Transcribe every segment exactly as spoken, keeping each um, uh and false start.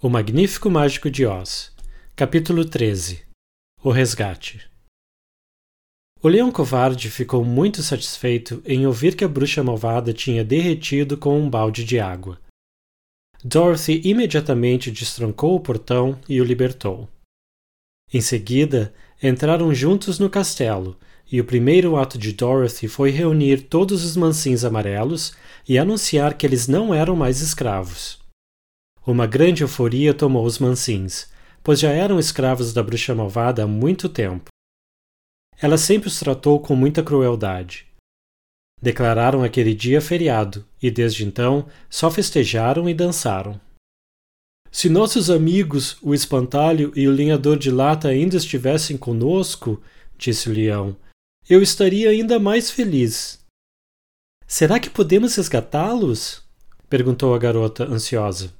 O Magnífico Mágico de Oz, capítulo treze. O Resgate. O leão covarde ficou muito satisfeito em ouvir que a bruxa malvada tinha derretido com um balde de água. Dorothy imediatamente destrancou o portão e o libertou. Em seguida, entraram juntos no castelo, e o primeiro ato de Dorothy foi reunir todos os mansins amarelos e anunciar que eles não eram mais escravos. Uma grande euforia tomou os mansins, pois já eram escravos da bruxa malvada há muito tempo. Ela sempre os tratou com muita crueldade. Declararam aquele dia feriado e, desde então, só festejaram e dançaram. Se nossos amigos, o espantalho e o lenhador de lata ainda estivessem conosco, disse o leão, eu estaria ainda mais feliz. Será que podemos resgatá-los? Perguntou a garota ansiosa.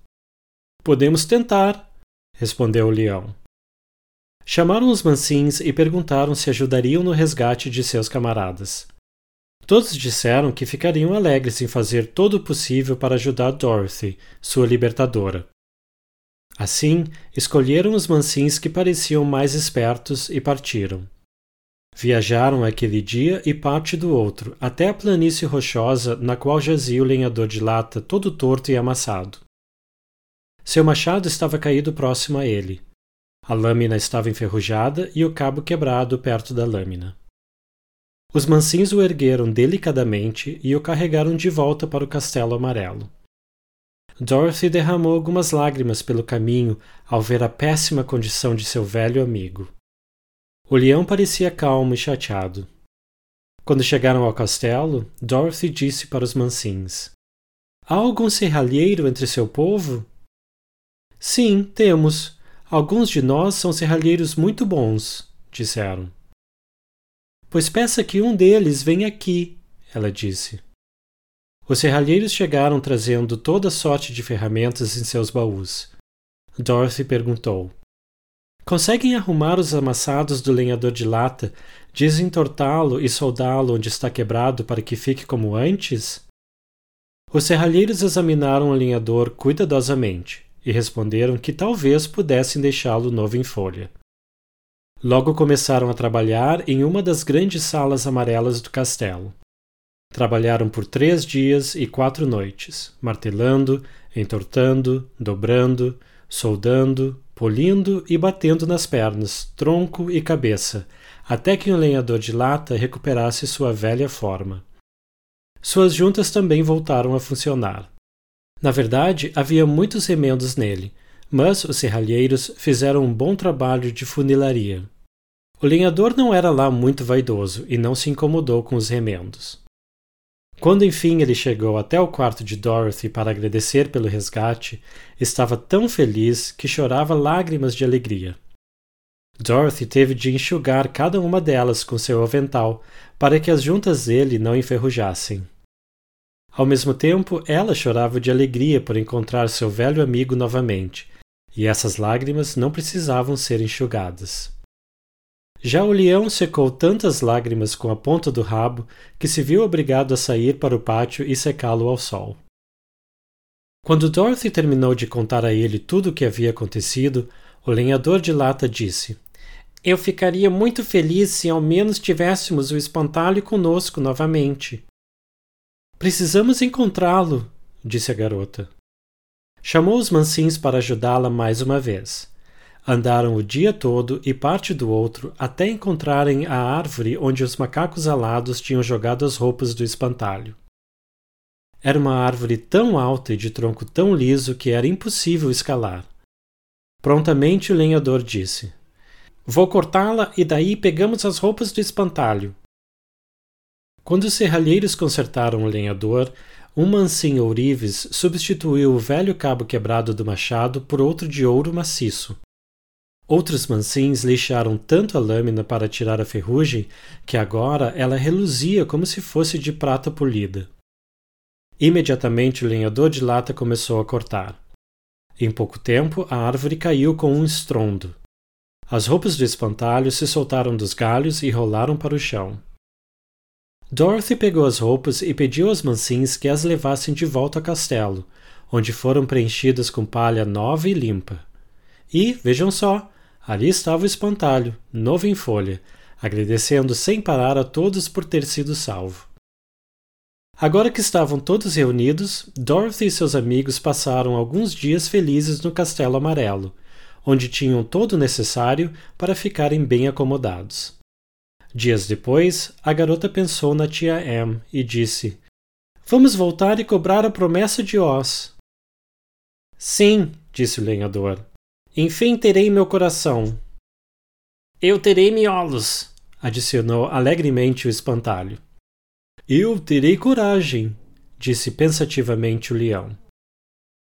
Podemos tentar, respondeu o leão. Chamaram os mansins e perguntaram se ajudariam no resgate de seus camaradas. Todos disseram que ficariam alegres em fazer todo o possível para ajudar Dorothy, sua libertadora. Assim, escolheram os mansins que pareciam mais espertos e partiram. Viajaram aquele dia e parte do outro, até a planície rochosa na qual jazia o lenhador de lata todo torto e amassado. Seu machado estava caído próximo a ele. A lâmina estava enferrujada e o cabo quebrado perto da lâmina. Os mansins o ergueram delicadamente e o carregaram de volta para o Castelo Amarelo. Dorothy derramou algumas lágrimas pelo caminho ao ver a péssima condição de seu velho amigo. O leão parecia calmo e chateado. Quando chegaram ao castelo, Dorothy disse para os mansins: — Há algum serralheiro entre seu povo? — Sim, temos. Alguns de nós são serralheiros muito bons, disseram. — Pois peça que um deles venha aqui, ela disse. Os serralheiros chegaram trazendo toda sorte de ferramentas em seus baús. Dorothy perguntou: — Conseguem arrumar os amassados do lenhador de lata, desentortá-lo e soldá-lo onde está quebrado para que fique como antes? Os serralheiros examinaram o lenhador cuidadosamente e responderam que talvez pudessem deixá-lo novo em folha. Logo começaram a trabalhar em uma das grandes salas amarelas do castelo. Trabalharam por três dias e quatro noites, martelando, entortando, dobrando, soldando, polindo e batendo nas pernas, tronco e cabeça, até que o lenhador de lata recuperasse sua velha forma. Suas juntas também voltaram a funcionar. Na verdade, havia muitos remendos nele, mas os serralheiros fizeram um bom trabalho de funilaria. O lenhador não era lá muito vaidoso e não se incomodou com os remendos. Quando enfim ele chegou até o quarto de Dorothy para agradecer pelo resgate, estava tão feliz que chorava lágrimas de alegria. Dorothy teve de enxugar cada uma delas com seu avental para que as juntas dele não enferrujassem. Ao mesmo tempo, ela chorava de alegria por encontrar seu velho amigo novamente, e essas lágrimas não precisavam ser enxugadas. Já o leão secou tantas lágrimas com a ponta do rabo que se viu obrigado a sair para o pátio e secá-lo ao sol. Quando Dorothy terminou de contar a ele tudo o que havia acontecido, o lenhador de lata disse: — Eu ficaria muito feliz se ao menos tivéssemos o espantalho conosco novamente. — Precisamos encontrá-lo, disse a garota. Chamou os mansins para ajudá-la mais uma vez. Andaram o dia todo e parte do outro até encontrarem a árvore onde os macacos alados tinham jogado as roupas do espantalho. Era uma árvore tão alta e de tronco tão liso que era impossível escalar. Prontamente o lenhador disse: — Vou cortá-la e daí pegamos as roupas do espantalho. Quando os serralheiros consertaram o lenhador, um mansinho ourives substituiu o velho cabo quebrado do machado por outro de ouro maciço. Outros mansins lixaram tanto a lâmina para tirar a ferrugem que agora ela reluzia como se fosse de prata polida. Imediatamente o lenhador de lata começou a cortar. Em pouco tempo, a árvore caiu com um estrondo. As roupas do espantalho se soltaram dos galhos e rolaram para o chão. Dorothy pegou as roupas e pediu aos mansins que as levassem de volta ao castelo, onde foram preenchidas com palha nova e limpa. E, vejam só, ali estava o espantalho, novo em folha, agradecendo sem parar a todos por ter sido salvo. Agora que estavam todos reunidos, Dorothy e seus amigos passaram alguns dias felizes no Castelo Amarelo, onde tinham todo o necessário para ficarem bem acomodados. Dias depois, a garota pensou na tia Em e disse: "Vamos voltar e cobrar a promessa de Oz." "Sim", disse o lenhador. "Enfim terei meu coração." "Eu terei miolos", adicionou alegremente o espantalho. "Eu terei coragem", disse pensativamente o leão.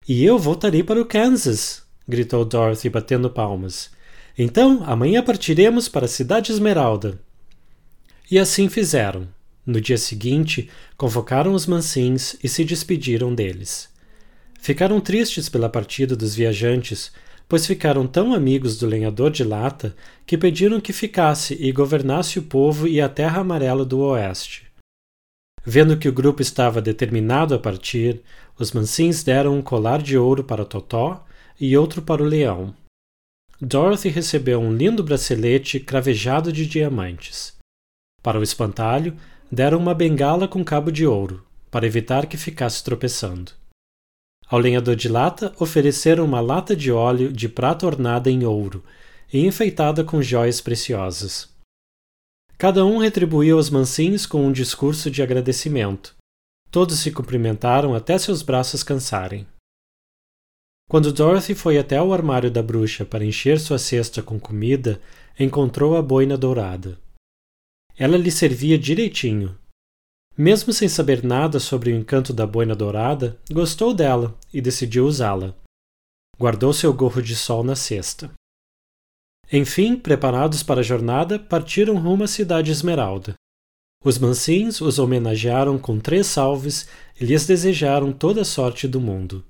"E eu voltarei para o Kansas", gritou Dorothy batendo palmas. "Então, amanhã partiremos para a Cidade Esmeralda." E assim fizeram. No dia seguinte, convocaram os mansins e se despediram deles. Ficaram tristes pela partida dos viajantes, pois ficaram tão amigos do lenhador de lata que pediram que ficasse e governasse o povo e a Terra Amarela do Oeste. Vendo que o grupo estava determinado a partir, os mansins deram um colar de ouro para Totó e outro para o leão. Dorothy recebeu um lindo bracelete cravejado de diamantes. Para o espantalho, deram uma bengala com cabo de ouro, para evitar que ficasse tropeçando. Ao lenhador de lata, ofereceram uma lata de óleo de prata ornada em ouro e enfeitada com joias preciosas. Cada um retribuiu aos mansins com um discurso de agradecimento. Todos se cumprimentaram até seus braços cansarem. Quando Dorothy foi até o armário da bruxa para encher sua cesta com comida, encontrou a boina dourada. Ela lhe servia direitinho. Mesmo sem saber nada sobre o encanto da boina dourada, gostou dela e decidiu usá-la. Guardou seu gorro de sol na cesta. Enfim, preparados para a jornada, partiram rumo à Cidade Esmeralda. Os mansins os homenagearam com três salves e lhes desejaram toda a sorte do mundo.